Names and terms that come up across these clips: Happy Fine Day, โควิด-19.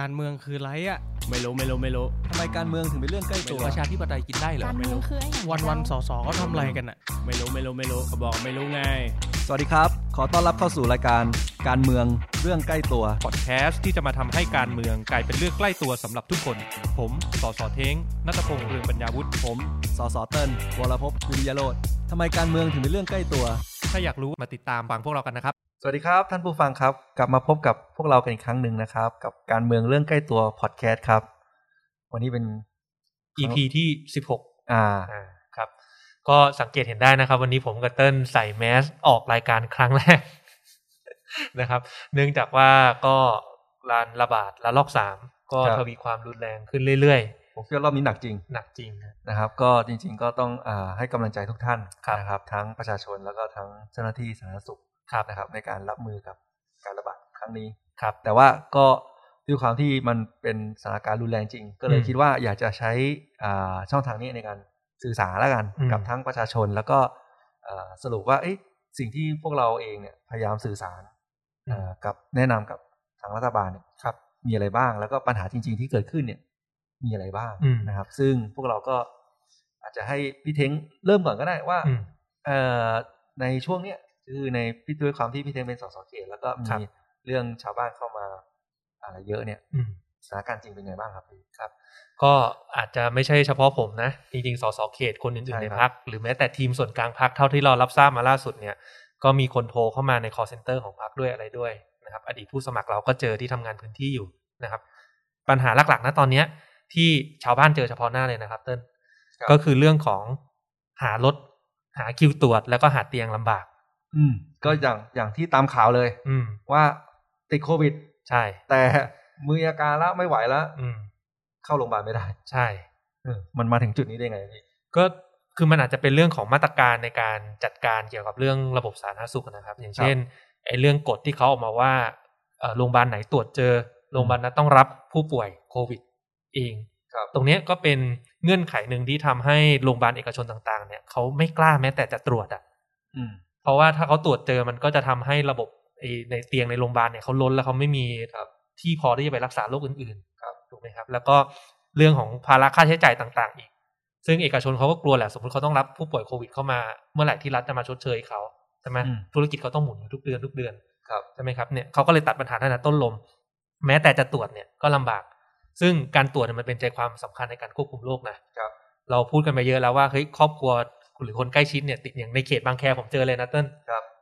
การเมืองคือไรอ่ะไม่รู้ทำไมการเมืองถึงเป็นเรื่องใกล้ตัวประชาธิปไตยกินได้เหรอไม่รู้คือวันๆสสก็ทำอะไรกันอ่ะไม่รู้เขาบอกไม่รู้ไงสวัสดีครับขอต้อนรับเข้าสู่รายการการเมืองเรื่องใกล้ตัวพอดแคสต์ที่จะมาทำให้การเมืองกลายเป็นเรื่องใกล้ตัวสำหรับทุกคนผมสสเท้งณัฐพงษ์เรืองปัญญาวุฒิผมสสเติ้ลวรภพกุลยโรจน์ทำไมการเมืองถึงเป็นเรื่องใกล้ตัวถ้าอยากรู้มาติดตามฟังพวกเรากันนะครับสวัสดีครับท่านผู้ฟังครับกลับมาพบกับพวกเรากันอีกครั้งหนึ่งนะครับกับการเมืองเรื่องใกล้ตัวพอดแคสต์ครับวันนี้เป็น EP ที่16ครับก็สังเกตเห็นได้นะครับวันนี้ผมกับเติ้ลใส่แมสออกรายการครั้งแรกนะครับเนื่องจากว่าก็การระบาดระลอก3ก็ทวีความรุนแรงขึ้นเรื่อยๆผมคิดว่ารอบนี้หนักจริงนะครับก็จริงๆก็ต้องให้กำลังใจทุกท่านนะครับทั้งประชาชนแล้วก็ทั้งเจ้าหน้าที่สาธารณสุขนะครับในการรับมือกับการระบาดครั้งนี้ครับแต่ว่าก็ด้วยความที่มันเป็นสถานการณ์รุนแรงจริงก็เลยคิดว่าอยากจะใช้ช่องทางนี้ในการสื่อสารแล้วกันกับทั้งประชาชนแล้วก็สรุปว่าสิ่งที่พวกเราเองเนี่ยพยายามสื่อสารกับแนะนำกับทางรัฐบาลเนี่ยครับมีอะไรบ้างแล้วก็ปัญหาจริงๆที่เกิดขึ้นเนี่ยมีอะไรบ้างนะครับซึ่งพวกเราก็อาจจะให้พี่เท้งเริ่มก่อนก็ได้ว่าในช่วงเนี้ยคือในพี่ด้วยความที่พี่เท้งเป็นสสเขตแล้วก็มีเรื่องชาวบ้านเข้ามาเยอะเนี่ยสถานการณ์จริงเป็นไงบ้างครับพี่ครับก็อาจจะไม่ใช่เฉพาะผมนะจริงๆสสเขตคนอื่นๆในพรรคหรือแม้แต่ทีมส่วนกลางพรรคเท่าที่เรารับทราบมาล่าสุดเนี่ยก็มีคนโทรเข้ามาใน call center ของพรรคด้วยอะไรด้วยนะครับอดีตผู้สมัครเราก็เจอที่ทำงานพื้นที่อยู่นะครับปัญหาหลักๆนะตอนนี้ที่ชาวบ้านเจอเฉพาะหน้าเลยนะครับเติ้ลก็คือเรื่องของหารถหาคิวตรวจแล้วก็หาเตียงลำบากก็อย่างที่ตามข่าวเลยว่าติดโควิดใช่แต่มืออาการละไม่ไหวละเข้าโรงพยาบาลไม่ได้ใช่มันมาถึงจุดนี้ได้ไงก็คือมันอาจจะเป็นเรื่องของมาตรการในการจัดการเกี่ยวกับเรื่องระบบสาธารณสุขนะครับอย่างเช่นไอ้เรื่องกฎที่เขาออกมาว่าโรงพยาบาลไหนตรวจเจอโรงพยาบาลนั้นต้องรับผู้ป่วยโควิดเองตรงนี้ก็เป็นเงื่อนไขหนึ่งที่ทำให้โรงพยาบาลเอกชนต่างๆเนี่ยเขาไม่กล้าแม้แต่จะตรวจอ่ะเพราะว่าถ้าเขาตรวจเจอมันก็จะทำให้ระบบในเตียงในโรงพยาบาลเนี่ยเขาล้นแล้วเขาไม่มีที่พอที่จะไปรักษาโรคอื่นๆถูกไหมครับแล้วก็เรื่องของภาระค่าใช้จ่ายต่างๆอีกซึ่งเอกชนเขาก็กลัวแหละสมมติเขาต้องรับผู้ป่วยโควิดเข้ามาเมื่อไหร่ที่รัฐจะมาชดเชยเขาใช่ไหมธุรกิจเขาต้องหมุนอยู่ทุกเดือนใช่ไหมครับเนี่ยเขาก็เลยตัดปัญหาตั้งแต่ต้นลมแม้แต่จะตรวจเนี่ยก็ลำบากซึ่งการตรวจมันเป็นใจความสำคัญในการควบคุมโรคนะเราพูดกันไปเยอะแล้วว่าเฮ้ยครอบครัวหรือคนใกล้ชิดเนี่ยติดอย่างในเขตบางแคผมเจอเลยนะเติ้ล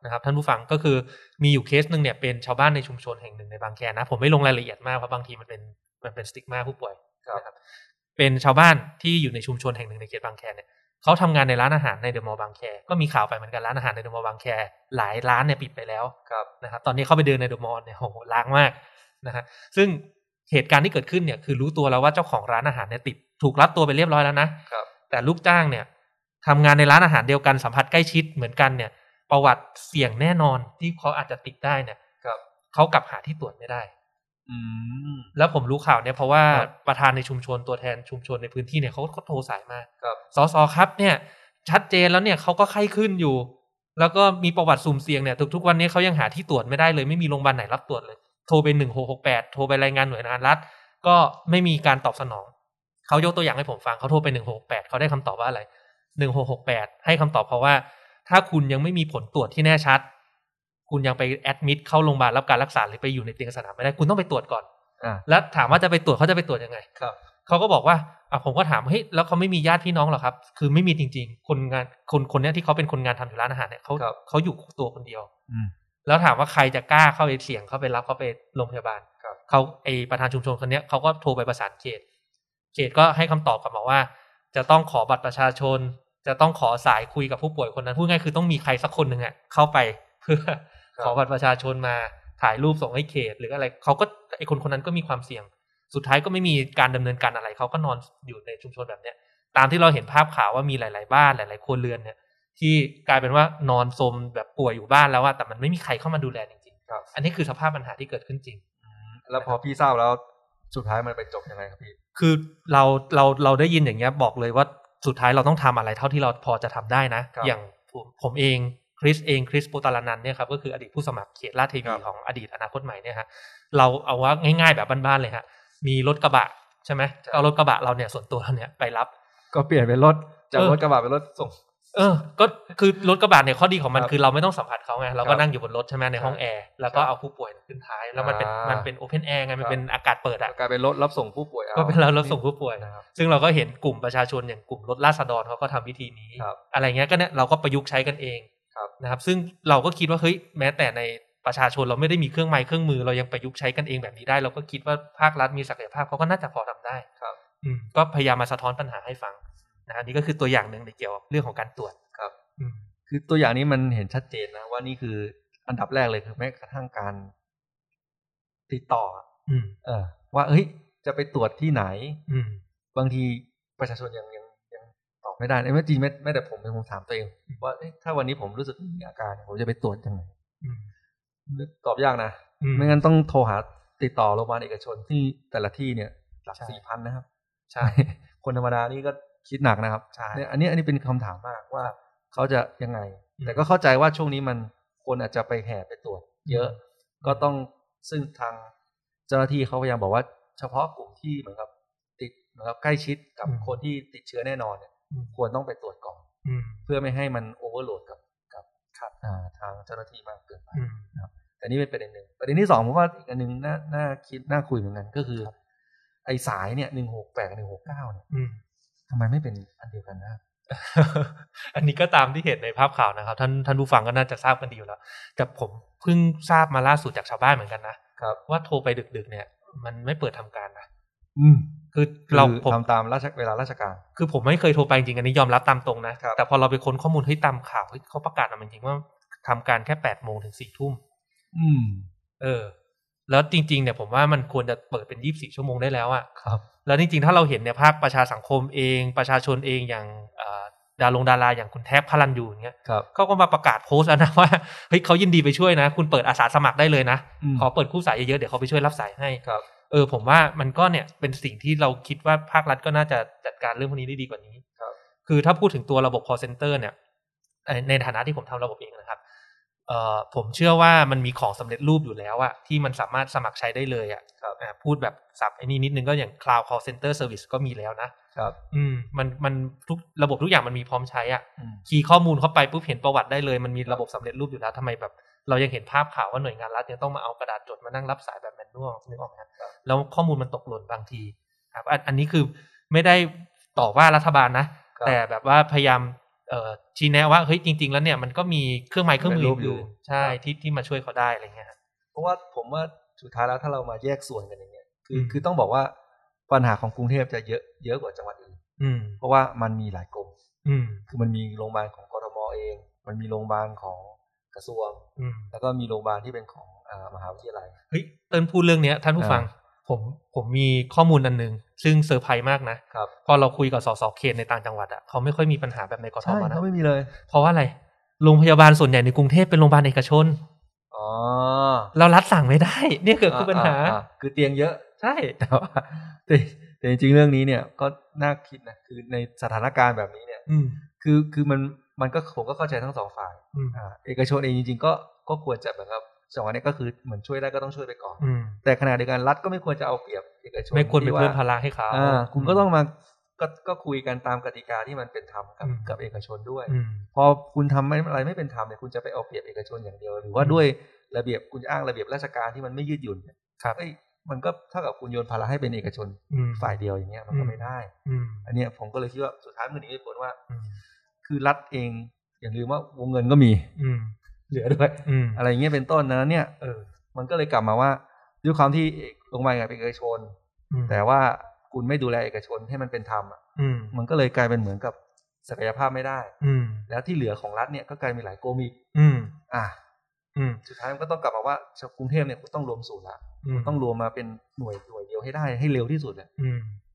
นะครับท่านผู้ฟังก็คือมีอยู่เคสนึงเนี่ยเป็นชาวบ้านในชุมชนแห่งหนึ่งในบางแคนะผมไม่ลงรายละเอียดมากเพราะบางทีมันเป็นสติ๊กมาผู้ป่วยนะครับเป็นชาวบ้านที่อยู่ในชุมชนแห่งหนึ่งในเขตบางแคเนี่ยเขาทำงานในร้านอาหารในเดอะมอลล์บางแคก็มีข่าวไปเหมือนกันร้านอาหารในเดอะมอลล์บางแคหลายร้านเนี่ยปิดไปแล้วนะครับตอนนี้เขาไปเดินในเดอะมอลล์เนี่ยโหล้างมากนะฮะซึ่งเหตุการณ์ที่เกิดขึ้นเนี่ยคือรู้ตัวแล้วว่าเจ้าของร้านอาหารเนี่ยติดถูกลัดตัวไปเรียบร้อยแล้วนะแต่ลูกจ้างเนี่ยทำงานในร้านอาหารเดียวกันสัมผัสใกล้ชิดเหมือนกันเนี่ยประวัติเสี่ยงแน่นอนที่เขาอาจจะติดได้เนี่ยเขากลับหาที่ตรวจไม่ได้แล้วผมรู้ข่าวเนี่ยเพราะว่าประธานในชุมชนตัวแทนชุมชนในพื้นที่เนี่ยเขาก็โทรสายมาสสครับเนี่ยชัดเจนแล้วเนี่ยเขาก็ไข้ขึ้นอยู่แล้วก็มีประวัติสุ่มเสี่ยงเนี่ยทุกวันนี้เขายังหาที่ตรวจไม่ได้เลยไม่มีโรงพยาบาลไหนรับตรวจเลยโทรไป1668โทรไปรายงานหน่วยงานรัฐก็ไม่มีการตอบสนองเขายกตัวอย่างให้ผมฟังเขาโทรไป1668เขาได้คำตอบว่าอะไร1668ให้คำตอบเพราะว่าถ้าคุณยังไม่มีผลตรวจที่แน่ชัดคุณยังไปแอดมิดเข้าโรงพยาบาลรับการรักษาหรือไปอยู่ในเตียงสนามไม่ได้คุณต้องไปตรวจก่อนแล้วถามว่าจะไปตรวจเขาจะไปตรวจยังไงเขาก็บอกว่าผมก็ถามเฮ้ยแล้วเขาไม่มีญาติพี่น้องหรอครับคือไม่มีจริงๆคนงานคนเนี้ยที่เขาเป็นคนงานทำอยู่ร้านอาหารเนี่ยเขาอยู่ตัวคนเดียวแล้วถามว่าใครจะกล้าเข้าไปเสี่ยงเข้าไปรับเข้าไปโรงพยาบาลเขาไอประธานชุมชนคนเนี้ยเขาก็โทรไปประสานเขตก็ให้คำตอบกลับมาว่าจะต้องขอบัตรประชาชนจะต้องขอสายคุยกับผู้ป่วยคนนั้นพูดง่ายคือต้องมีใครสักคนหนึ่งอ่ะเข้าไปเพื่อขอบัตรประชาชนมาถ่ายรูปส่งให้เขตหรืออะไรเขาก็ไอคนนั้นก็มีความเสี่ยงสุดท้ายก็ไม่มีการดำเนินการอะไรเขาก็นอนอยู่ในชุมชนแบบเนี้ยตามที่เราเห็นภาพข่าวว่ามีหลายๆบ้านหลายๆครัวเรือนเนี่ยที่กลายเป็นว่านอนซมแบบป่วยอยู่บ้านแล้วว่าแต่มันไม่มีใครเข้ามาดูแลจริงๆอันนี้คือสภาพปัญหาที่เกิดขึ้นจริงแล้วพอพี่ทราบแล้วสุดท้ายมันไปจบยังไงครับพี่คือเราได้ยินอย่างเงี้ยบอกเลยว่าสุดท้ายเราต้องทำอะไรเท่าที่เราพอจะทำได้นะอย่างผมเองคริสโปตาลานันเนี่ยครับก็คืออดีตผู้สมัครเขตราชเทวีของอดีตอนาคตใหม่เนี่ยฮะเราเอาว่าง่ายๆแบบบ้านๆเลยฮะ มีรถกระบะใช่ไหมเอารถกระบะเราเนี่ยส่วนตัวเราเนี่ยไปรับก็เปลี่ยนเป็นรถจากรถกระบะเป็นรถส่งก็คือรถกระบะเนี่ยข้อดีของมันคือเราไม่ต้องสัมผัสเขาไงเราก็นั่งอยู่บนรถใช่ไหมในห้องแอร์แล้วก็เอาผู้ป่วยขึ้นท้ายแล้วมันเป็นโอเพนแอร์ไงมันเป็นอากาศเปิดอ่ะกลายเป็นรถรับส่งผู้ป่วยก็เป็นรถรับส่งผู้ป่วยซึ่งเราก็เห็นกลุ่มประชาชนอย่างกลุ่มรถราษฎรเขาก็ทำวิธีนี้อะไรเงี้ยก็เนี่ยเราก็ประยุกต์ใช้กันเองนะครับซึ่งเราก็คิดว่าเฮ้ยแม้แต่ในประชาชนเราไม่ได้มีเครื่องไม้เครื่องมือเรายังประยุกต์ใช้กันเองแบบนี้ได้เราก็คิดว่าภาครัฐมีศักยภาพเขาก็น่าจะพอทำได้ก็พยายามมาสะท้อนปัญหาให้ฟังนะนี่ก็คือตัวอย่างนึงในเกี่ยวกับเรื่องของการตรวจครับคือตัวอย่างนี้มันเห็นชัดเจนนะว่านี่คืออันดับแรกเลยคือแม้กระทั่งการติดต่อว่าเฮ้ยจะไปตรวจที่ไหนบางทีประชาชนยังตอบไม่ได้ไม่จริงแม้แต่ผมเองผมถามตัวเองว่าถ้าวันนี้ผมรู้สึกมีอาการผมจะไปตรวจยังไงตอบยากนะไม่งั้นต้องโทรหาติดต่อโรงพยาบาลเอกชนที่แต่ละที่เนี่ยหลัก 4,000 นะครับใช่คนธรรมดานี่ก็คิดหนักนะครับเนี่ยอันนี้เป็นคำถามมากว่าเขาจะยังไงแต่ก็เข้าใจว่าช่วงนี้มันคนอาจจะไปแห่ไปตรวจเยอะก็ต้องซึ่งทางเจ้าหน้าที่เขาพยายามบอกว่าเฉพาะกลุ่มที่เหมือนกับติดเหมือนกับใกล้ชิดกับคนที่ติดเชื้อแน่นอนเนี่ยควรต้องไปตรวจก่อนเพื่อไม่ให้มันโอเวอร์โหลดกับทางเจ้าหน้าที่มากเกินไปนะครับแต่นี่เป็นประเด็นหนึ่งประเด็นที่2ผมว่าอีกอันนึงน่าคิดน่าคุยเหมือนกันก็คือไอ้สายเนี่ย168 169เนี่ยทำไมไม่เป็นอันเดียวกันนะอันนี้ก็ตามที่เห็นในภาพข่าวนะครับท่านผู้ฟังก็น่าจะทราบกันดีอยู่แล้วแต่ผมเพิ่งทราบมาล่าสุดจากชาวบ้านเหมือนกันนะว่าโทรไปดึกๆเนี่ยมันไม่เปิดทำการนะคือเราทำตามเวลาราชการคือผมไม่เคยโทรไปจริงอันนี้ยอมรับตามตรงนะแต่พอเราไปค้นข้อมูลให้ตามข่าวเขาประกาศมาจริงว่าทำการแค่8โมงถึง 4 ทุ่มแล้วจริงๆเนี่ยผมว่ามันควรจะเปิดเป็น24ชั่วโมงได้แล้วอ่ะครับแล้วจริงๆถ้าเราเห็นเนี่ยภาคประชาสังคมเองประชาชนเองอย่างดาราอย่างคุณแทบพลันยูอย่างเงี้ยเขาก็มาประกาศโพสต์นะว่าเฮ้ยเขายินดีไปช่วยนะคุณเปิดอาสาสมัครได้เลยนะขอเปิดคู่สายเยอะๆเดี๋ยวเขาไปช่วยรับสายให้ผมว่ามันก็เนี่ยเป็นสิ่งที่เราคิดว่าภาครัฐก็น่าจะจัดการเรื่องพวกนี้ได้ดีกว่านี้คือถ้าพูดถึงตัวระบบ call center เนี่ยในฐานะที่ผมทำระบบเองนะครับผมเชื่อว่ามันมีของสำเร็จรูปอยู่แล้วอะที่มันสามารถสมัครใช้ได้เลยอะพูดแบบสับไอ้นี่นิดนึงก็อย่าง Cloud Call Center Service ก็มีแล้วนะครับมันทุกระบบทุกอย่างมันมีพร้อมใช้อะคีย์ข้อมูลเข้าไปปุ๊บเห็นประวัติได้เลยมันมีระบบสำเร็จรูปอยู่แล้วทำไมแบบเรายังเห็นภาพข่าวว่าหน่วยงานรัฐยังต้องมาเอากระดาษจดมานั่งรับสายแบบแมนนวลนึกออกมั้ยแล้วข้อมูลมันตกหล่นบางทีครับอันนี้คือไม่ได้ต่อว่ารัฐบาลนะแต่แบบว่าพยายามชี้แนะว่าเฮ้ยจริงๆแล้วเนี่ยมันก็มีเครื่องไม้เครื่องมืออยู่ใช่ที่มาช่วยเขาได้อะไรเงี้ยเพราะว่าผมว่าสุดท้ายแล้วถ้าเรามาแยกส่วนกันอย่างเงี้ยคือต้องบอกว่าปัญหาของกรุงเทพจะเยอะกว่าจังหวัดอื่นเพราะว่ามันมีหลายกรมคือมันมีโรงพยาบาลของกทมเองมันมีโรงพยาบาลของกระทรวงแล้วก็มีโรงพยาบาลที่เป็นของมหาวิทยาลัยเฮ้ยเติ้ลพูดเรื่องเนี้ยท่านผู้ฟังผมมีข้อมูลอันนึงซึ่งเซอร์ไพรส์มากนะพอเราคุยกับสสเขตในต่างจังหวัดอ่ะเขาไม่ค่อยมีปัญหาแบบในกทมนะไม่มีเลยเพราะว่าอะไรโรงพยาบาลส่วนใหญ่ในกรุงเทพเป็นโรงพยาบาลเอกชนเรารัฐสั่งไม่ได้นี่คือปัญหาคือเตียงเยอะใช่แต่จริงๆเรื่องนี้เนี่ยก็น่าคิดนะคือในสถานการณ์แบบนี้เนี่ยคือมันก็ผมก็เข้าใจทั้งสองฝ่ายเอกชนเองจริงๆก็ควรจะแบบครับสองอันนี้ก็คือเหมือนช่วยได้ก็ต้องช่วยไปก่อนแต่ขณะเดียวกันรัฐก็ไม่ควรจะเอาเปรียบเอกชนไม่ควรไปเพิ่มภาระให้เขาคุณก็ต้องมา ก็คุยกันตามกติกาที่มันเป็นธรรมกับเอกชนด้วยพอคุณทำอะไรไม่เป็นธรรมเนี่ยคุณจะไปเอาเปรียบเอกชนอย่างเดียวหรือว่าด้วยระเบียบคุณอ้างระเบียบราชการที่มันไม่ยืดหยุ่นครับมันก็เท่ากับคุณโยนภาระให้เป็นเอกชนฝ่ายเดียวอย่างเงี้ยมันก็ไม่ได้อันนี้ผมก็เลยคิดว่าสุดท้ายมันหนีไม่พ้นว่าคือรัฐเองอย่าลืมว่าวงเงินก็มีเหลือด้วยอะไรอย่างเงี้ยเป็นต้นนะเนี่ยมันก็เลยกลับมาว่าด้วยความที่โรงพยาบาลเป็นเอกชนแต่ว่าคุณไม่ดูแลเอกชนให้มันเป็นธรรมอ่ะมันก็เลยกลายเป็นเหมือนกับศักยภาพไม่ได้แล้วที่เหลือของรัฐเนี่ยก็กลายมีหลายโกมิกสุดท้ายมันก็ต้องกลับมาว่ากรุงเทพเนี่ยคุณต้องรวมศูนย์ละต้องรวมมาเป็นหน่วยเดียวให้ได้ให้เร็วที่สุดเลย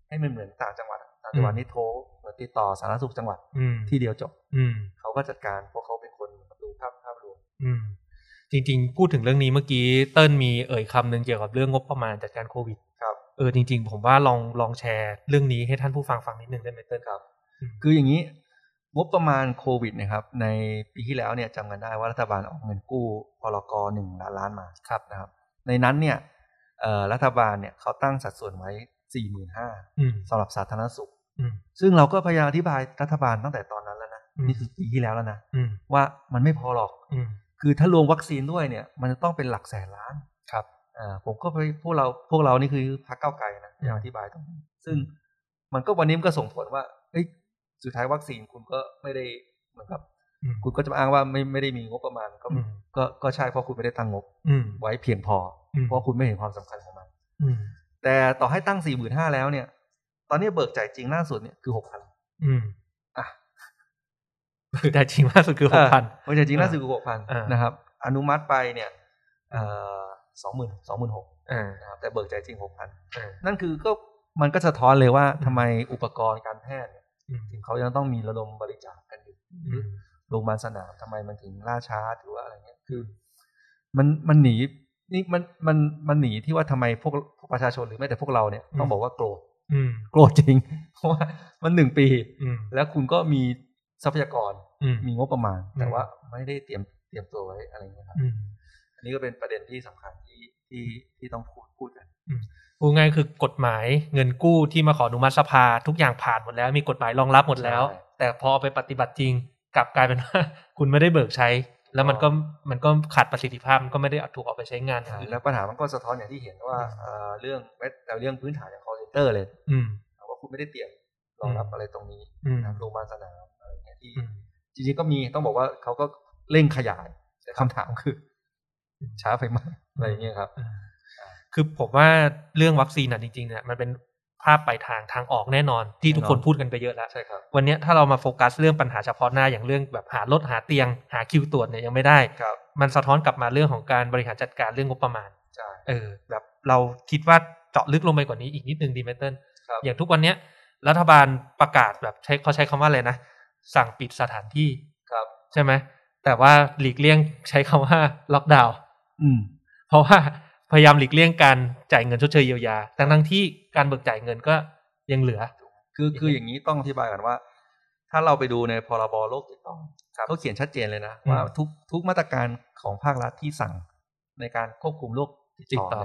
ให้มันเหมือนต่างจังหวัดนี่โทรติดต่อสาธารณสุขจังหวัดที่เดียวจบเขาก็จัดการเพราะเขาเป็นคนดูภาพรวมจริงๆพูดถึงเรื่องนี้เมื่อกี้เติ้ลมีเอ่ยคำหนึ่งเกี่ยวกับเรื่องงบประมาณจัดการโควิดครับจริงๆผมว่าลองแชร์เรื่องนี้ให้ท่านผู้ฟังฟังนิดนึงได้ไหมเติ้ลครับคืออย่างนี้งบประมาณโควิดนะครับในปีที่แล้วเนี่ยจำกันได้ว่ารัฐบาลออกเงินกู้พลก.1 ล้านล้านมาครับนะครับในนั้นเนี่ย รัฐบาลเนี่ยเขาตั้งสัดส่วนไว้ 45,000 สำหรับสาธารณสุขซึ่งเราก็พยายามอธิบายรัฐบาลตั้งแต่ตอนนั้นแล้วนะนี่คือปีที่แล้วแล้วนะว่ามันไม่พอหรอกคือถ้ารวมวัคซีนด้วยเนี่ยมันจะต้องเป็นหลักแสนล้านครับผมก็พวกเรานี่คือพรรคก้าวไกลนะพยายามอธิบายตรงนี้ซึ่งมันก็วันนี้มันก็ส่งผลว่าสุดท้ายวัคซีนคุณก็ไม่ได้เหมือนกับคุณก็จะอ้างว่าไม่ได้มีงบประมาณก็ใช่เพราะคุณไม่ได้ตั้งงบไว้เพียงพอเพราะคุณไม่เห็นความสำคัญของมันแต่ต่อให้ตั้ง 45,000 แล้วเนี่ยตอนนี้เบิกจ่ายจริงล่าสุดเนี่ยคือ 6,000 เบิกจ่ายจริงล่าสุดคือ 6,000 เบิกจ่ายจริงล่าสุดคือ 6,000 นะครับอนุมัติไปเนี่ย26,000 นะครับแต่เบิกจ่ายจริง 6,000 นั่นคือก็มันก็สะท้อนเลยว่าทำไมอุปกรณ์การแพทย์เนี่ยถึงเขายังต้องมีระดมบริจาคกันอยู่โรงพยาบาลสนามทำไมมันถึงล่าช้าหรือว่าอะไรเงี้ยคือมันหนีนี่มันหนีที่ว่าทำไมพวกประชาชนหรือแม้แต่พวกเราเนี่ยต้องบอกว่าโกรธจริงเพราะว่ามัน1ปีแล้วคุณก็มีทรัพยากรมีงบประมาณแต่ว่าไม่ได้เตรียมตัวไว้อะไรเงี้ยครับอันนี้ก็เป็นประเด็นที่สำคัญที่ต้องพูดกันพูดง่ายคือกฎหมายเงินกู้ที่มาขออนุมัติสภาทุกอย่างผ่านหมดแล้วมีกฎหมายรองรับหมดแล้วแต่พอไปปฏิบัติจริงกลับกลายเป็นว่าคุณไม่ได้เบิกใช้แล้วมันก็ขาดประสิทธิภาพมันก็ไม่ได้ถูกเอาไปใช้งานแล้วปัญหามันก็สะท้อนอย่างที่เห็นว่าเรื่องพื้นฐานอย่าง call center เลยว่าคุณไม่ได้เตรียมรองรับอะไรตรงนี้โรงพยาบาลสนามอะไรเงี้ยที่จริงๆก็มีต้องบอกว่าเขาก็เร่งขยายแต่คำถามคือช้าไปมากอะไรเงี้ยครับคือผมว่าเรื่องวัคซีนน่ะจริงๆเนี่ยมันเป็นภาพไปทางออกแน่นอนที่ทุกคนพูดกันไปเยอะแล้ววันนี้ถ้าเรามาโฟกัสเรื่องปัญหาเฉพาะหน้าอย่างเรื่องแบบหารถหาเตียงหาคิวตรวจเนี่ยยังไม่ได้มันสะท้อนกลับมาเรื่องของการบริหารจัดการเรื่องงบประมาณแบบเราคิดว่าเจาะลึกลงไปกว่านี้อีกนิดนึงดีไหมเติ้ลอย่างทุกวันนี้รัฐบาลประกาศแบบเขาใช้คำว่าอะไรนะสั่งปิดสถานที่ใช่ไหมแต่ว่าหลีกเลี่ยงใช้คำว่าล็อกดาวน์เพราะว่าพยายามหลีกเลี่ยงการจ่ายเงินชดเชยเยียวยาทั้งที่การเบิกจ่ายเงินก็ยังเหลือคืออย่างนี้ต้องอธิบายกันว่าถ้าเราไปดูในพรบโรคติดต่อเขาเขียนชัดเจนเลยนะว่าทุกมาตรการของภาครัฐที่สั่งในการควบคุมโรคติดต่อ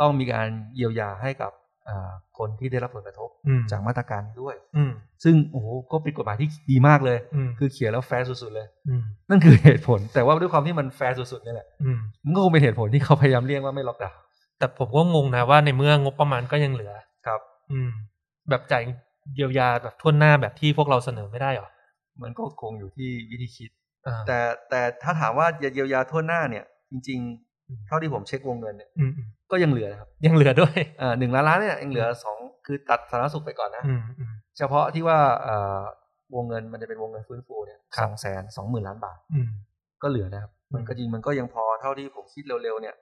ต้องมีการเยียวยาให้กับคนที่ได้รับผลกระทบจากมาตรการด้วยซึ่งโอ้โหก็เป็นกฎหมายที่ดีมากเลยคือเขียนแล้วแฟร์สุดๆเลยนั่นคือเหตุผลแต่ว่าด้วยความที่มันแฟร์สุดๆนี่แหละมันก็คงเป็นเหตุผลที่เขาพยายามเลี่ยงว่าไม่ล็อกดาวน์แต่ผมก็งงนะว่าในเมื่องบประมาณก็ยังเหลือครับแบบจ่ายเยียวยาแบบทั่วหน้าแบบที่พวกเราเสนอไม่ได้หรอมันก็คงอยู่ที่วิธีคิดแต่ถ้าถามว่าเยียวยาทั่วหน้าเนี่ยจริงๆเท่าที่ผมเช็ควงเงินเนี่ยก็ยังเหลือครับยังเหลือด้วย1 ล้านล้านเนี่ยยังเหลือ2คือตัดสาธารณสุขไปก่อนนะเฉพาะที่ว่าวงเงินมันจะเป็นวงเงินฟื้นฟูเนี่ย 220,000 ล้านบาทก็เหลือนะครับมันก็จริงมันก็ยังพอเท่าที่ผมคิดเร็วๆเนี่ย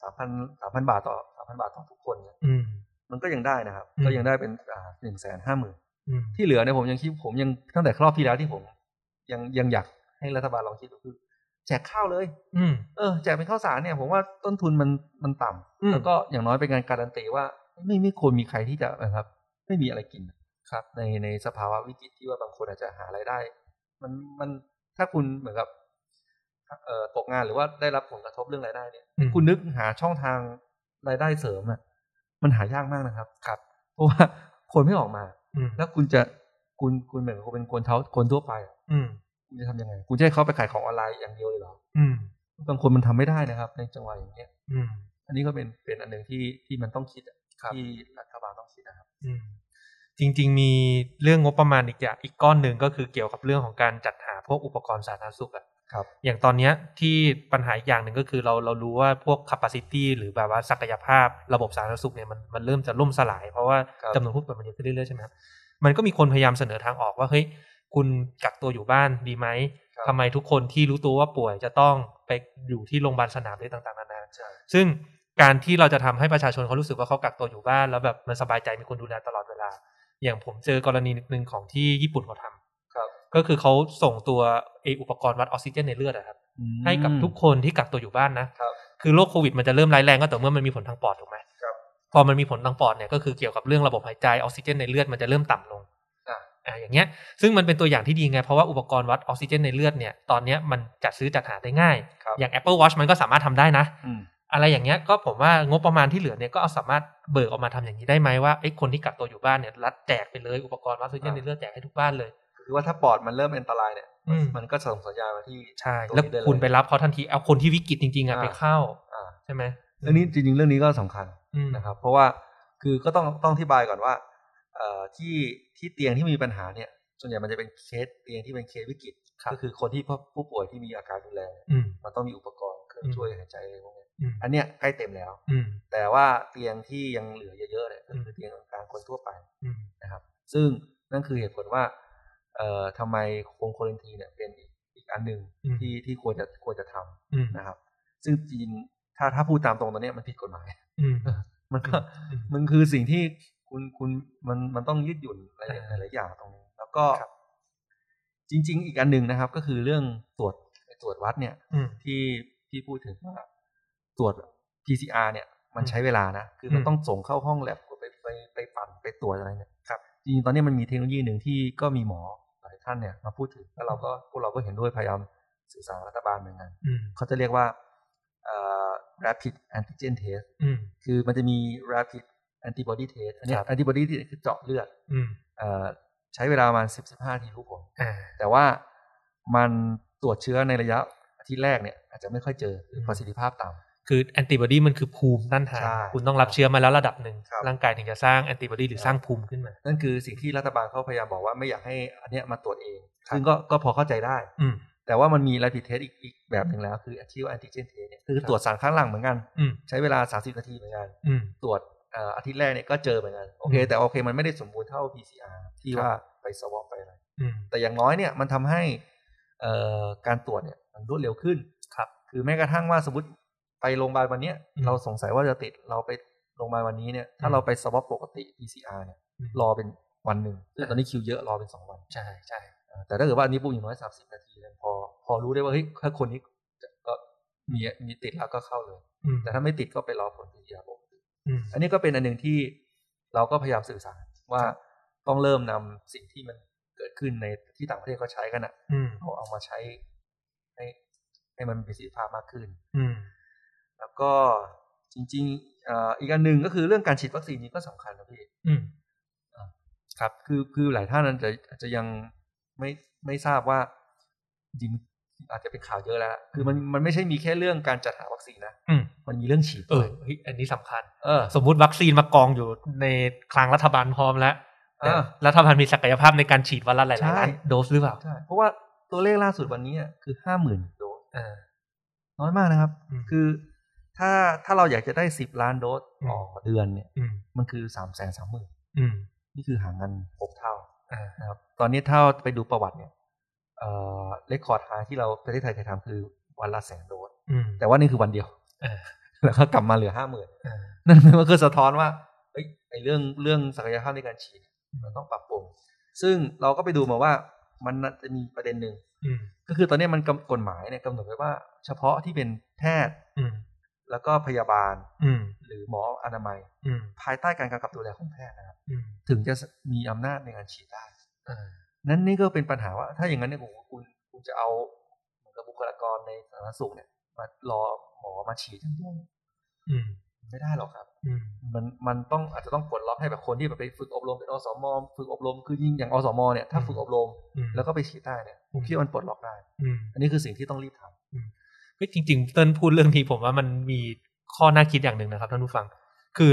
3,000 บาทต่อ 3,000 บาทต่อทุกคนเนี่ยมันก็ยังได้นะครับก็ยังได้เป็น150,000ที่เหลือเนี่ยผมยังคิดผมยังตั้งแต่ครอบที่แล้วที่ผมยังอยากให้รัฐบาลลองคิดดูคือแจกข้าวเลยแจกเป็นข้าวสารเนี่ยผมว่าต้นทุนมันต่ำแล้วก็อย่างน้อยเป็นการการันตีว่าไม่ควรมีใครที่จะนะครับไม่มีอะไรกินครับในสภาวะวิกฤตที่ว่าบางคนอาจจะหารายได้มันถ้าคุณเหมือนกับตกงานหรือว่าได้รับผลกระทบเรื่องรายได้เนี่ยคุณนึกหาช่องทางรายได้เสริมอ่ะมันหายากมากนะครับครับเพราะว่าคนไม่ออกมาแล้วคุณเหมือนกับเป็นคนทั่วไปคุณจะทำยังไงคุณจะให้เขาไปขายของออนไลน์อย่างเดียวเลยเหรอบางคนมันทำไม่ได้นะครับในจังหวะอย่างเงี้ยอันนี้ก็เป็นอันหนึ่งที่มันต้องคิดที่รัฐบาลต้องคิดนะครับจริงๆมีเรื่องงบประมาณอีกก้อนหนึ่งก็คือเกี่ยวกับเรื่องของการจัดหาพวกอุปกรณ์สาธารณสุขครับอย่างตอนนี้ที่ปัญหาอีกอย่างหนึ่งก็คือเรารู้ว่าพวก capacity หรือแบบว่าศักยภาพระบบสาธารณสุขเนี่ยมันเริ่มจะล่มสลายเพราะว่าจำนวนผู้ป่วยมันเยอะขึ้นเรื่อยๆใช่ไหมครับมันก็มีคนพยายามเสนอทางออกว่าเฮ้ยคุณกักตัวอยู่บ้านดีไหมทำไมทุกคนที่รู้ตัวว่าป่วยจะต้องไปอยู่ที่โรงพยาบาลสนามอะไรต่างๆนานาซึ่งการที่เราจะทำให้ประชาชนเขารู้สึกว่าเขากักตัวอยู่บ้านแล้วแบบมันสบายใจมีคนดูแลตลอดเวลาอย่างผมเจอกรณีนึงของที่ญี่ปุ่นเขาทำก็คือเขาส่งตัวอุปกรณ์วัดออกซิเจนในเลือดครับให้กับทุกคนที่กักตัวอยู่บ้านนะคือโรคโควิดมันจะเริ่มร้ายแรงก็ต่อเมื่อมันมีผลทางปอดถูกไหมพอมันมีผลทางปอดเนี่ยก็คือเกี่ยวกับเรื่องระบบหายใจออกซิเจนในเลือดมันจะเริ่มต่ำลงอย่างเงี้ยซึ่งมันเป็นตัวอย่างที่ดีไงเพราะว่าอุปกรณ์วัดออกซิเจนในเลือดเนี่ยตอนนี้มันจัดซื้อจัดหาได้ง่ายอย่าง Apple Watch มันก็สามารถทำได้นะ อะไรอย่างเงี้ยก็ผมว่างบประมาณที่เหลือเนี่ยก็เอาสามารถเบิกออกมาทำอย่างนี้ได้ไหมว่าไอ้คนที่กักตัวอยู่บ้านเนี่ยรัฐแจกไปเลยอุปกรณ์ออกซิเจนในเลือดแจกให้ทุกบ้านเลยคือว่าถ้าปอดมันเริ่มอันตรายเนี่ยมันก็ส่งสัญญาณมาที่ใช่แล้วคุณไปรับเขาทันทีเอาคนที่วิกฤตจริงๆไปเข้าใช่ไหมเรื่องนี้จริงๆเรื่องนี้ก็สำคัญนะครับเพราะว่าคือก็ต้องอธิบายก่อนว่าที่เตียงที่มีปัญหาเนี่ยส่วนใหญ่มันจะเป็นเคสเตียงที่เป็นเคสวิกฤตก็คือคนที่ผู้ป่วยที่มีอาการรุนแรงมันต้องมีอุปกรณ์เครื่องช่วยหายใจอะไรพวกนี้อันเนี้ยใกล้เต็มแล้วแต่ว่าเตียงที่ยังเหลือเยอะๆเนี่ยก็คือเตียงกลางคนทั่วไปนะครับซึ่งนั่นคือเหตุผลว่าทำไมโครงควอรันทีนเนี่ยเป็นอีกอันหนึ่งที่ควรจะทำนะครับซึ่งจริงถ้าพูดตามตรงตอนนี้มันผิดกฎหมายมันคือสิ่งที่คุณมันต้องยืดหยุ่นหลายอย่างตรงนี้แล้วก็จริงๆอีกอันหนึ่งนะครับก็คือเรื่องตรวจวัดเนี่ยที่พูดถึงว่าตรวจ PCR เนี่ยมันใช้เวลานะคือมันต้องส่งเข้าห้องแลบไปปั่นไปตรวจอะไรเนี่ยครับจริงๆตอนนี้มันมีเทคโนโลยีหนึ่งที่ก็มีหมอหลายท่านเนี่ยมาพูดถึงแล้วพวกเราก็เห็นด้วยพยายามสื่อสารรัฐบาลเหมือนกันเขาจะเรียกว่าrapid antigen test คือมันจะมี rapid antibody test อันนี้ antibody ที่คือเจาะเลือดใช้เวลาประมาณ 10-15 นาทีรู้ผลแต่ว่ามันตรวจเชื้อในระยะที่แรกเนี่ยอาจจะไม่ค่อยเจอประสิทธิภาพต่ำคือ antibody มันคือภูมิต้านทานคุณต้องรับเชื้อมาแล้วระดับหนึ่งร่างกายถึงจะสร้าง antibody หรือสร้างภูมิขึ้นมานั่นคือสิ่งที่รัฐบาลเขาพยายามบอกว่าไม่อยากให้อันเนี้ยมาตรวจเองซึ่งก็พอเข้าใจได้แต่ว่ามันมี rapid test อีกแบบหนึ่งแล้วคือที่ว่า antigen test เนี่ยคือตรวจสารคัดหลั่งเหมือนกันใช้เวลา30นาทีเหมือนกันตรวจอาทิตย์แรกเนี่ยก็เจอเหมือนกันโอเคแต่โอเคมันไม่ได้สมบูรณ์เท่า PCR ที่ว่าไป swab ไปอะไรแต่อย่างน้อยเนี่ยมันทำให้การตรวจเนี่ยมันรวดเร็วขึ้นครับคือแม้กระทั่งว่าสมมติไปโรงพยาบาลวันนี้เราสงสัยว่าจะติดเราไปโรงพยาบาลวันนี้เนี่ยถ้าเราไป swab ปกติ PCR เนี่ยรอเป็นวันนึงตอนนี้คิวเยอะรอเป็น2วันใช่ใช่แต่ถ้าเกิดว่าอันนี้ปุ๊บอย่างน้อย30นาทีเนี่ยพอรู้ได้ว่าเฮ้ยถ้าคนนี้ก็มีติดแล้วก็เข้าเลยแต่ถ้าไม่ติดก็ไปรอผลที่ยาบอกอันนี้ก็เป็นอันหนึ่งที่เราก็พยายามสื่อสารว่าต้องเริ่มนำสิ่งที่มันเกิดขึ้นในที่ต่างประเทศเขาใช้กันนะเอามาใช้ให้มันมีประสิทธิภาพมากขึ้นแล้วก็จริงๆอีกอันหนึ่งก็คือเรื่องการฉีดวัคซีนนี้ก็สำคัญนะพี่ครับคือหลายท่านอาจจะยังไม่ทราบว่าจริงอาจจะเป็นข่าวเยอะแล้วคือมันไม่ใช่มีแค่เรื่องการจัดหาวัคซีนนะมันมีเรื่องฉีดอันนี้สำคัญสมมุติวัคซีนมากองอยู่ในคลังรัฐบาลพร้อมแล้วรัฐบาลมีศักยภาพในการฉีดวันละหลายล้านโดสหรือเปล่าเพราะว่าตัวเลขล่าสุดวันนี้คือ 50,000 โดสน้อยมากนะครับคือถ้าเราอยากจะได้10ล้านโดสต่อเดือนเนี่ยมันคือ 330,000 นี่คือห่างกัน6เท่านะครับตอนนี้เท่าไปดูประวัติเนี่ยเรคคอร์ดไฮที่เราประเทศไทยเคยทำคือวันละ100,000โดสแต่ว่านี่คือวันเดียวแล้วก็กลับมาเหลือ 50,000 นั่นหมายว่าคือสะท้อนว่าไอ้เรื่องศักยภาพในการฉีดมันต้องปรับปรุงซึ่งเราก็ไปดูมาว่ามันจะมีประเด็นนึงก็คือตอนนี้มันกฎหมายเนี่ยกำหนดไว้ว่าเฉพาะที่เป็นแพทย์แล้วก็พยาบาลหรือหมออนามัยภายใต้การกำกับดูแลของแพทย์นะครับถึงจะมีอำนาจในการฉีดได้นั้นนี่ก็เป็นปัญหาว่าถ้าอย่างนั้นเนี่ยคุณจะเอาบุคลากรในสาธารณสุขเนี่ยมารอหมอมาฉีดทั้งตัวไม่ได้หรอกครับมันต้องอาจจะต้องปลดล็อกให้แบบคนที่แบบไปฝึกอบรมเป็นอสม.ฝึกอบรมคือยิ่งอย่างอสม.เนี่ยถ้าฝึกอบรมแล้วก็ไปฉีดได้เนี่ยผมคิดว่ามันปลดล็อกได้อันนี้คือสิ่งที่ต้องรีบทำก็จริงๆเติ้ลพูดเรื่องนี้ผมว่ามันมีข้อน่าคิดอย่างนึงนะครับท่านผู้ฟังคือ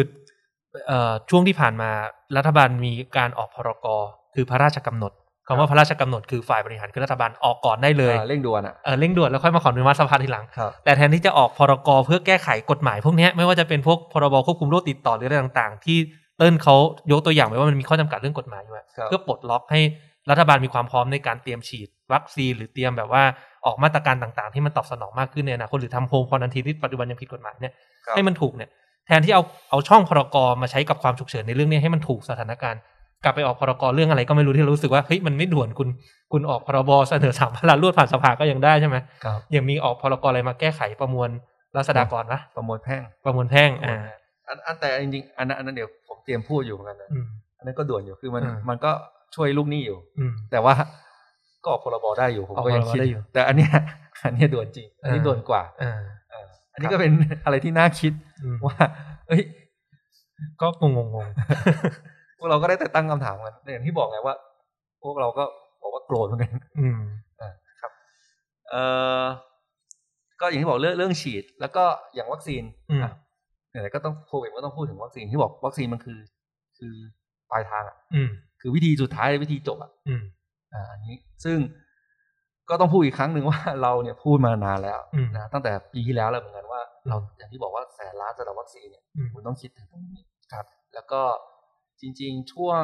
ช่วงที่ผ่านมารัฐบาลมีการออกพรก.คือพระราชกำหนดคำว่าพระราชกำหนดคือฝ่ายบริหารคือรัฐบาลออกก่อนได้เลยเร่งด่วนเร่งด่วนแล้วค่อยมาขออนุมัติสภาทีหลังแต่แทนที่จะออกพรก.เพื่อแก้ไขกฎหมายพวกนี้ไม่ว่าจะเป็นพวกพรบ.ควบคุมโรคติดต่อหรืออะไรต่างๆที่เติ้ลเขายกตัวอย่างไว้ว่ามันมีข้อจำกัดเรื่องกฎหมายอยู่เพื่อปลดล็อกให้รัฐบาลมีความพร้อมในการเตรียมฉีดวัคซีนหรือเตรียมแบบว่าออกมาตรการต่างๆที่มันตอบสนองมากขึ้นในอนาคตหรือทำโฮมควอรันทีนที่ปัจจุบันยังผิดกฎหมายเนี่ยให้มันถูกเนี่ยแทนที่เอาช่องพรก.มาใช้กับความฉุกเฉินในเรื่องนี้ให้มันถูกสถานการณ์กลับไปออกพรกเรื่องอะไรก็ไม่รู้ที่รู้สึกว่าเฮ้ยมันไม่ด่วนคุณออกพรบเสนอ3 พรบรวดผ่านสภาก็ยังได้ใช่ไหมยังมีออกพรกอะไรมาแก้ไขประมวลราษฎากรนะประมวลแพ่งแต่จริงๆอันนั้นเดี๋ยวผมเตรียมพูดอยู่เหมือนกันนะอันนั้นก็ด่วนอยู่คือมันก็ช่วยลูกหนี้อยู่แต่ว่าก็ออกพรบได้อยู่ผมก็ยังคิดแต่อันเนี้ยด่วนจริงอันนี้ด่วนกว่า อันนี้ก็เป็นอะไรที่น่าคิดว่าเอ้ยก็งงๆพวกเราก็ได้แต่ตั้งคำถามกันอย่างที่บอกไงว่าพวกเราก็บอกว่าโกรธเหมือนกันครับก็อย่างที่บอกเรื่องฉีดแล้วก็อย่างวัคซีนอะไรก็ต้องโควิดก็ต้องพูดถึงวัคซีนที่บอกวัคซีนมันคือปลายทางอ่ะคือวิธีสุดท้ายวิธีจบอ่ะอันนี้ซึ่งก็ต้องพูดอีกครั้งหนึ่งว่าเราเนี่ยพูดมานานแล้วนะตั้งแต่ปีที่แล้วแล้วเหมือนกันว่าเราอย่างที่บอกว่าแสนล้านสำหรับวัคซีนเนี่ยคุณต้องคิดถึงตรงนี้ครับแล้วก็จริงๆช่วง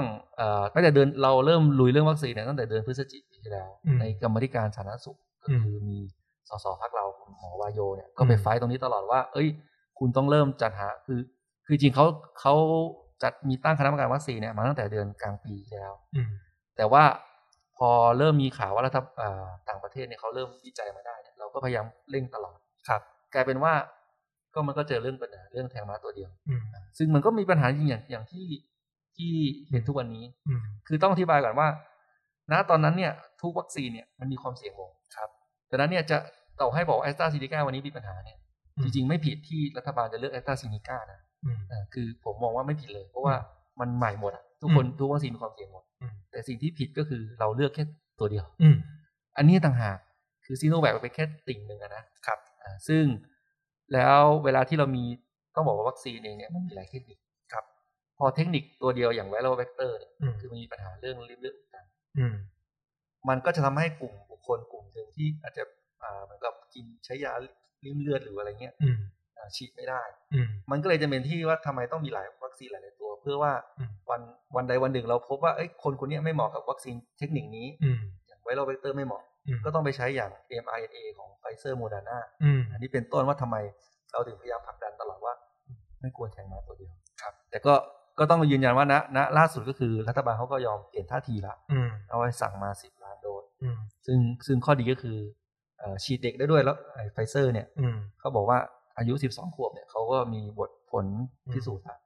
ตั้งแต่เดือนเราเริ่มลุยเรื่องวัคซีนเนี่ยตั้งแต่เดือนพฤศจิกายนที่แล้วในกรรมธิการสาธารณสุขก็คือมีสสพรรคเราคุณหมอวายโยเนี่ยก็ไปไฟต์ตรงนี้ตลอดว่าเอ้ยคุณต้องเริ่มจัดหาคือจริงเขาจัดมีตั้งคณะกรรมการวัคซีนเนี่ยมาตั้งแต่เดือนกลางปีแล้วแต่ว่าพอเริ่มมีข่าวว่ารัฐต่างประเทศเนี่ยเขาเริ่มวิจัยมาได้เนี่ยเราก็พยายามเร่งตลอดครับกลายเป็นว่าก็มันก็เจอเรื่องปัญหาเรื่องแทงม้าตัวเดียวซึ่งมันก็มีปัญหาจริงอย่างที่เห็นทุกวันนี้คือต้องอธิบายก่อนว่าณตอนนั้นเนี่ยทุกวัคซีนเนี่ยมันมีความเสี่ยงหมดครับดังนั้นเนี่ยจะต่อให้บอกแอสตราเซเนกาวันนี้มีปัญหาเนี่ยจริงๆไม่ผิดที่รัฐบาลจะเลือกแอสตราเซเนกานะคือผมมองว่าไม่ผิดเลยเพราะว่ามันใหม่หมดอ่ะทุกคนทุกวัคซีนมีความเสี่ยงหมดแต่สิ่งที่ผิดก็คือเราเลือกแค่ตัวเดียวอันนี้ต่างหากคือซีโนแวคไปแค่ติ่งหนึ่งนะครับซึ่งแล้วเวลาที่เรามีต้องบอกว่าวัคซีนเองเนี่ยมันมีหลายเทคนิคครับพอเทคนิคตัวเดียวอย่างไวรัลเวกเตอร์เนี่ยคือมีปัญหาเรื่องเลือดต่างมันก็จะทำให้กลุ่มบุคคลกลุ่มหนึ่งที่อาจจะเหมือนกับกินใช้ยาลิ้มเลือดหรืออะไรเงี้ยฉีดไม่ได้มันก็เลยจะเป็นที่ว่าทำไมต้องมีหลายวัคซีนหลายตัวเพื่อว่าวันใดวันหนึ่งเราพบว่าคนคนนี้ไม่เหมาะกับวัคซีนเทคนิคนี้อย่างไวรัลเวกเตอร์ไม่เหมาะก็ต้องไปใช้อย่าง mRNA ของไฟเซอร์โมเดอร์นาอันนี้เป็นต้นว่าทำไมเราถึงพยายามผลักดันตลอดว่าไม่ควรแทงมาตัวเดียวครับแต่ก็ต้องยืนยันว่าณล่าสุดก็คือรัฐบาลเขาก็ยอมเปลี่ยนท่าทีละเอาไว้สั่งมา10 ล้านโดสซึ่งข้อดีก็คือฉีดเด็กได้ด้วยแล้วไฟเซอร์เนี่ยเขาบอกว่าอายุ12 ขวบเนี่ยเขาก็มีบทผลพิสูจน์อ่ะ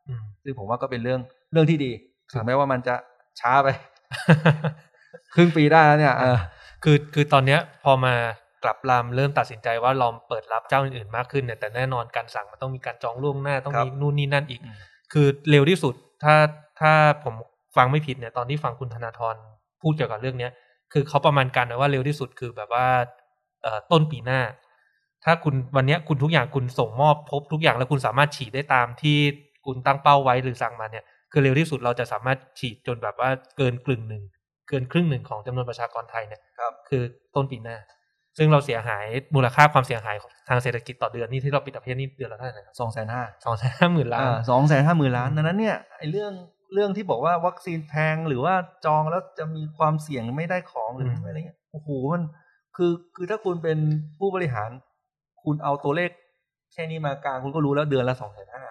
ซึ่งผมว่าก็เป็นเรื่องที่ดีถึงแม้ว่ามันจะช้าไป ครึ่งปีได้แล้วเนี่ยคือตอนเนี้ยพอมากลับลำเริ่มตัดสินใจว่าลองเปิดรับเจ้าอื่นๆมากขึ้นเนี่ยแต่แน่นอนการสั่งมันต้องมีการจองล่วงหน้าต้องมีนู่นนี่นั่นอีกคือเร็วที่สุดถ้าผมฟังไม่ผิดเนี่ยตอนที่ฟังคุณธนาธรพูดเกี่ยวกับเรื่องนี้คือเขาประมาณการไว้ว่าเร็วที่สุดคือแบบว่าต้นปีหน้าถ้าคุณวันนี้คุณทุกอย่างคุณส่งมอบพบทุกอย่างแล้วคุณสามารถฉีดได้ตามที่คุณตั้งเป้าไว้หรือสั่งมาเนี่ยคือเร็วที่สุดเราจะสามารถฉีดจนแบบว่าเกินครึ่งหนึ่งของจำนวนประชากรไทยเนี่ยคือต้นปีหน้าซึ่งเราเสียหายมูลค่าความเสียหายทางเศรษฐกิจต่อเดือนนี่ที่เราปิดประเทศนี่เดือนละเท่าไหร่ครับ 250,000 ล้าน250,000 ล้านดังนั้นเนี่ยไอ้เรื่องที่บอกว่าวัคซีนแพงหรือว่าจองแล้วจะมีความเสี่ยงไม่ได้ของหรืออะไรเงี้ยโอ้โหมันคือถ้าคุณเป็นผู้บริหารคุณเอาตัวเลขแค่นี้มากลางคุณก็รู้แล้วเดือนละ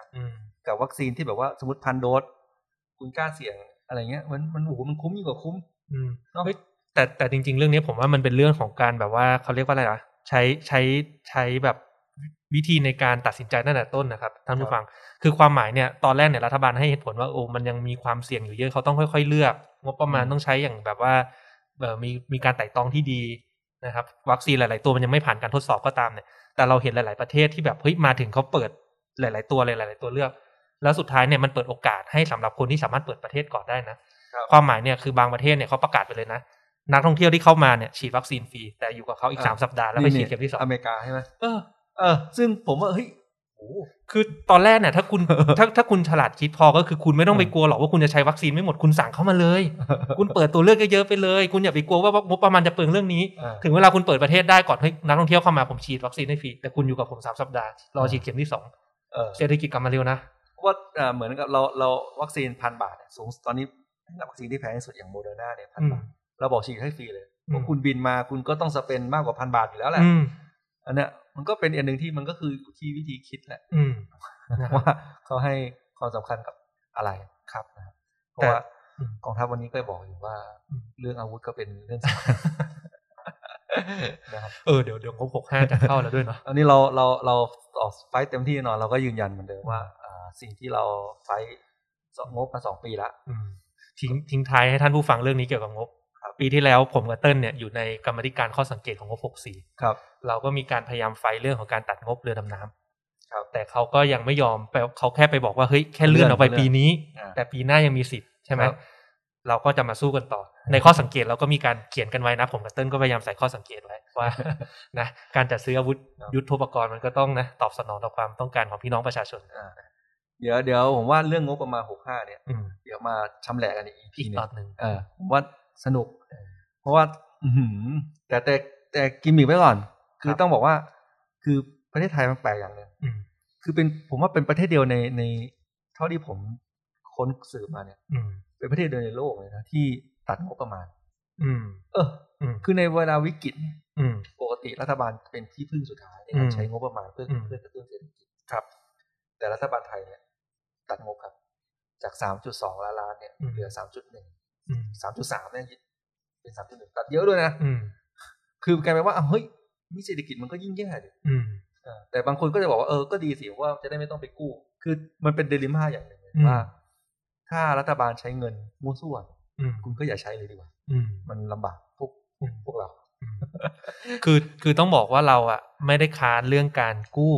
250,000 กับวัคซีนที่แบบว่าสมมุติ 1,000 โดสคุณกล้าเสี่ยงอะไรเงี้ยมันโอ้โหมันคุ้มยิ่งกว่าคุ้มเนาะแต่จริงๆเรื่องนี้ผมว่ามันเป็นเรื่องของการแบบว่าเขาเรียกว่าอะไรนะใช้แบบวิธีในการตัดสินใจตั้งแต่ต้นนะครับท่านผู้ฟังคือความหมายเนี่ยตอนแรกเนี่ยรัฐบาลให้เหตุผลว่าโอ้มันยังมีความเสี่ยงอยู่เยอะเขาต้องค่อยๆเลือกงบประมาณต้องใช้อย่างแบบว่ามีการไต่ตองที่ดีนะครับวัคซีนหลายๆตัวมันยังไม่ผ่านการทดสอบก็ตามเนี่ยแต่เราเห็นหลายๆประเทศที่แบบเฮ้ยมาถึงเขาเปิดหลายๆตัวเลยหลายๆตัวเลือกแล้วสุดท้ายเนี่ยมันเปิดโอกาสให้สำหรับคนที่สามารถเปิดประเทศก่อนได้นะความหมายเนี่ยคือบางประเทศเนี่ยเขาประกาศไปเลยนะนักท่องเที่ยวที่เข้ามาเนี่ยฉีดวัคซีนฟรีแต่อยู่กับเขาอีก3 สัปดาห์แล้วไปฉีดเข็มที่2อเมริกาใช่ไหมซึ่งผมว่าเฮ้ยโอ้คือตอนแรกเนี่ยถ้าคุณ ถ้าคุณฉลาดคิดพอก็คือคุณไม่ต้องไปกลัวหรอกว่าคุณจะใช้วัคซีนไม่หมดคุณสั่งเข้ามาเลย คุณเปิดตัวเลือกเยอะๆไปเลยคุณอย่าไปกลัวว่างบประมาณจะเปลืองเรื่องนี้ถึงเวลาคุณเปิดประเทศได้ก่อนให้นักท่องเที่ยวเข้ามาผมฉีดวัคซีนให้ฟรีแต่คุณอยู่กับผม3 สัปดาห์รอฉีดเข็มที่2เศรษฐกิจกลับมาเร็วนะว่าเหมือนกับเราวัคซีน 1,000 บาทสูงตอนนี้วัคซีนที่แพงที่สุดอย่างโมเดอร์นาเนี่ย 1,000 บาทเราบอกฉีดให้ฟรีเลยเพราะคุณบินมาคุณก็ต้องสเปนมากกว่า 1,000 บาทอยู่แล้วแหละอันเนี้ยมันก็เป็นอันหนึ่งที่มันก็คือที่วิธีคิดแหละว่าเขาให้ความสำคัญกับอะไรครับนะครับเพราะว่ากองทัพวันนี้ก็บอกอยู่ว่าเรื่องอาวุธก็เป็นเรื่องสำคัญนะครับเดี๋ยวครบ65จะเข้าแล้วด้วยเนาะอันนี้เราออกไฟท์เต็มที่แน่นอนเราก็ยืนยันเหมือนเดิมว่าสิ่งที่เราไฟท์งบมา2 ปีละทิ้งท้ายให้ท่านผู้ฟังเรื่องนี้เกี่ยวกับงบปีที่แล้วผมกับเติ้ลเนี่ยอยู่ในกรรมธิการข้อสังเกตของงบ64ครับเราก็มีการพยายามไฟเรื่องของการตัดงบเรือดำน้ แต่เขาก็ยังไม่ยอมไปเขาแค่ไปบอกว่าเฮ้ยแค่เลื่อนออกไปปีนี้แต่ปีหน้ายังมีสิทธิ์ใช่ไหมเราก็จะมาสู้กันต่อในข้อสังเกตเราก็มีการเขียนกันไว้นะผมกับเติ้ลก็พยายามใส่ข้อสังเกตไว้ว่านะการจัดซื้ออาวุธยุทโธปกรณ์มันก็ต้องนะตอบสนองต่อความต้องการของพี่น้องประชาชนเดี๋ยวผมว่าเรื่องงบประมาณ65เนี่ยเดี๋ยวมาชำแหละกันอีกตอนนึงผมว่าสนุกเพราะว่าแต่กิมมิกไว้ก่อนคือต้องบอกว่าคือประเทศไทยมันแปลกอย่างนึงคือเป็นผมว่าเป็นประเทศเดียวในเท่าที่ผมค้นสืบมาเนี่ยเป็นประเทศเดียวในโลกเลยนะที่ตัดงบประมาณคือในเวลาวิกฤตปกติรัฐบาลเป็นที่พึ่งสุดท้ายในการใช้งบประมาณเพื่อกระตุ้นเศรษฐกิจครับแต่รัฐบาลไทยเนี่ยตัดงบครับจาก 3.2 ล้านล้านเนี่ยเหลือ 3.1 3.3 เนี่ยเป็น 3.1 ตัดเยอะด้วยนะคือกลายเป็นว่าเฮ้ยนี่เศรษฐกิจมันก็ยิ่งแย่ดิแต่บางคนก็จะบอกว่าก็ดีสิว่าจะได้ไม่ต้องไปกู้คือมันเป็นเดลิม่าอย่างหนึ่งว่าถ้ารัฐบาลใช้เงินมั่วซั่วคุณก็อย่าใช้เลยดีกว่ามันลำบากพวกเราคือต้องบอกว่าเราอ่ะไม่ได้ค้านเรื่องการกู้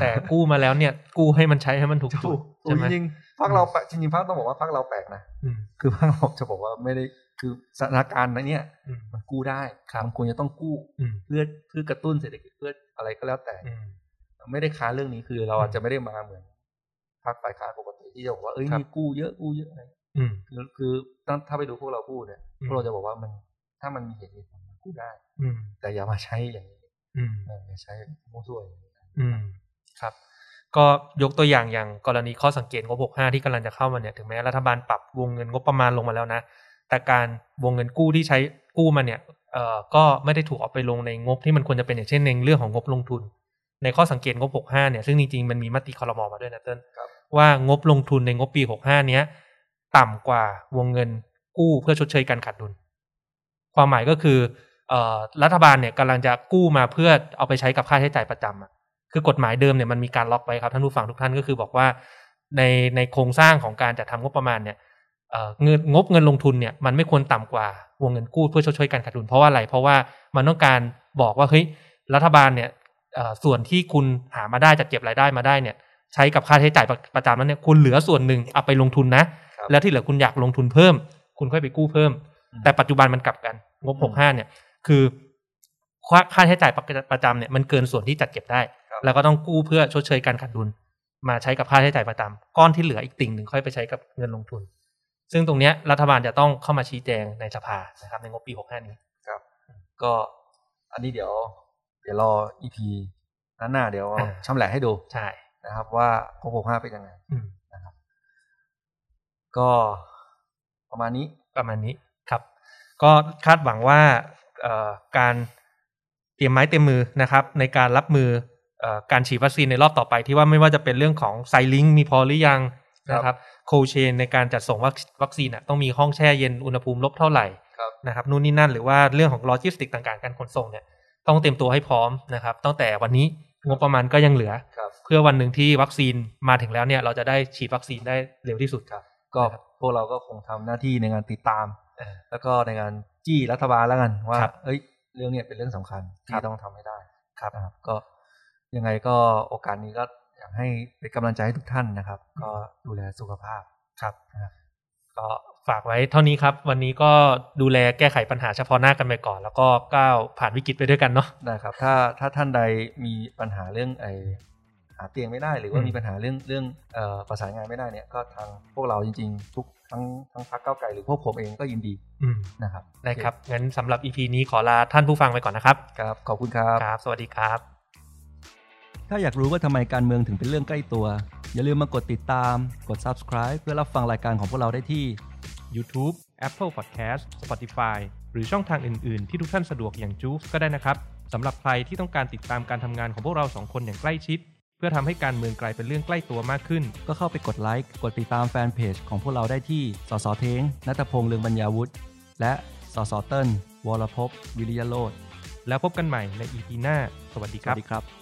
แต่กู้มาแล้วเนี่ยกู้ให้มันใช้ให้มันถูกจุดใช่ไหมจริงพรรคเราจริงๆพรรคต้องบอกว่าพรรคเราแปลกนะคือพรรคเราจะบอกว่าไม่ได้คือสถานการณ์เนี่ยมันกู้ได้มันควรจะต้องกู้เพื่อกระตุ้นเศรษฐกิจเพื่ออะไรก็แล้วแต่ไม่ได้ค้านเรื่องนี้คือเราอาจจะไม่ได้มาเหมือนพรรคฝ่ายค้านปกติที่จะบอกว่านี่กู้เยอะอะไรคือถ้าไปดูพวกเรากู้เนี่ยพวกเราจะบอกว่ามันถ้ามันมีเหตุมีผลกู้ได้แต่อย่ามาใช้อย่างนี้อย่าใช้มั่วซั่วครับก็ยกตัวอย่างกรณีข้อสังเกตงบ65ที่กำลังจะเข้ามาเนี่ยถึงแม้รัฐบาลปรับวงเงินงบประมาณลงมาแล้วนะแต่การวงเงินกู้ที่ใช้กู้มาเนี่ยก็ไม่ได้ถูกเอาไปลงในงบที่มันควรจะเป็นอย่างเช่นในเรื่องของงบลงทุนในข้อสังเกตงบ65เนี่ยซึ่งจริงๆมันมีมติครม.มาด้วยนะเติ้ลว่างบลงทุนในงบปี65เนี้ยต่ำกว่าวงเงินกู้เพื่อชดเชยการขาดดุลความหมายก็คือรัฐบาลเนี่ยกำลังจะกู้มาเพื่อเอาไปใช้กับค่าใช้จ่ายประจำคือกฎหมายเดิมเนี่ยมันมีการล็อกไว้ครับท่านผู้ฟังทุกท่านก็คือบอกว่าในโครงสร้างของการจัดทำงบประมาณเนี่ยงบเงินลงทุนเนี่ยมันไม่ควรต่ำกว่าวงเงินกู้เพื่อชดเชยการขาดดุลเพราะว่าอะไรเพราะว่ามันต้องการบอกว่าเฮ้ยรัฐบาลเนี่ยส่วนที่คุณหามาได้จัดเก็บรายได้มาได้เนี่ยใช้กับค่าใช้จ่ายประจำนั้นเนี่ยคุณเหลือส่วนหนึ่งเอาไปลงทุนนะแล้วที่เหลือคุณอยากลงทุนเพิ่มคุณค่อยไปกู้เพิ่มแต่ปัจจุบันมันกลับกันงบ65เนี่ยคือค่าใช้จ่ายประจำเนี่ยมันเกินส่วนที่จัดเก็บได้แล้วก็ต้องกู้เพื่อชดเชยการขาดดุลมาใช้กับค่าใช้จ่ายประจำก้อนที่เหลืออีกติ่งหนึ่งค่อยไปใช้กับเงินลงทุนซึ่งตรงนี้รัฐบาลจะต้องเข้ามาชี้แจงในสภานะครับในงบปี65นี้ครับก็อันนี้เดี๋ยวรอ EP หน้าเดี๋ยวชำแหละให้ดูใช่นะครับว่า65เป็นยังไงนะครับก็ประมาณนี้ครับก็คาดหวังว่าการเตรียมไม้เตรียมมือนะครับในการรับมือการฉีดวัคซีนในรอบต่อไปที่ว่าไม่ว่าจะเป็นเรื่องของไซลิงมีพอหรือยังนะครับโคเชนในการจัดส่งวัคซีนต้องมีห้องแช่เย็นอุณหภูมิลบเท่าไหร่นะครับนู่นนี่นั่นหรือว่าเรื่องของโลจิสติกต่างๆการขนส่งเนี่ยต้องเตรียมตัวให้พร้อมนะครับตั้งแต่วันนี้งบประมาณก็ยังเหลือเพื่อวันหนึ่งที่วัคซีนมาถึงแล้วเนี่ยเราจะได้ฉีดวัคซีนได้เร็วที่สุดครับก็พวกเราก็คงทำหน้าที่ในงานติดตามแล้วก็ในงานจี้รัฐบาลแล้วกันว่าเรื่องนี้เป็นเรื่องสำคัญที่ต้องทำให้ได้ครับก็ยังไงก็โอกาสนี้ก็อยากให้เป็นกำลังใจให้ทุกท่านนะครับก็ดูแลสุขภาพครับก็ฝากไว้เท่านี้ครับวันนี้ก็ดูแลแก้ไขปัญหาเฉพาะหน้ากันไปก่อนแล้วก็ก้าวผ่านวิกฤตไปด้วยกันเนาะนะครับถ้าท่านใดมีปัญหาเรื่องหาเตียงไม่ได้หรือว่ามีปัญหาเรื่องประสานงานไม่ได้เนี่ยก็ทางพวกเราจริงๆทุกทั้งพรรคก้าวไกลหรือพวกผมเองก็ยินดีนะครับได้ครับงั้นสำหรับ EP นี้ขอลาท่านผู้ฟังไปก่อนนะครับครับขอบคุณครับครับสวัสดีครับถ้าอยากรู้ว่าทำไมการเมืองถึงเป็นเรื่องใกล้ตัวอย่าลืมมากดติดตามกด Subscribe เพื่อรับฟังรายการของพวกเราได้ที่ YouTube, Apple Podcast, Spotify หรือช่องทางอื่นๆที่ทุกท่านสะดวกอย่างจู๊ฟก็ได้นะครับสำหรับใครที่ต้องการติดตามการทำงานของพวกเรา2คนอย่างใกล้ชิดเพื่อทำให้การเมืองกลายเป็นเรื่องใกล้ตัวมากขึ้นก็เข้าไปกดไลค์กดติดตามแฟนเพจของพวกเราได้ที่สส.เท้งณัฐพงษ์เลืองปัญญาวุฒิและสส.เติ้ลวรภพวิริยโรจน์แล้วพบกันใหม่ใน EP หน้าสวัสดีครับ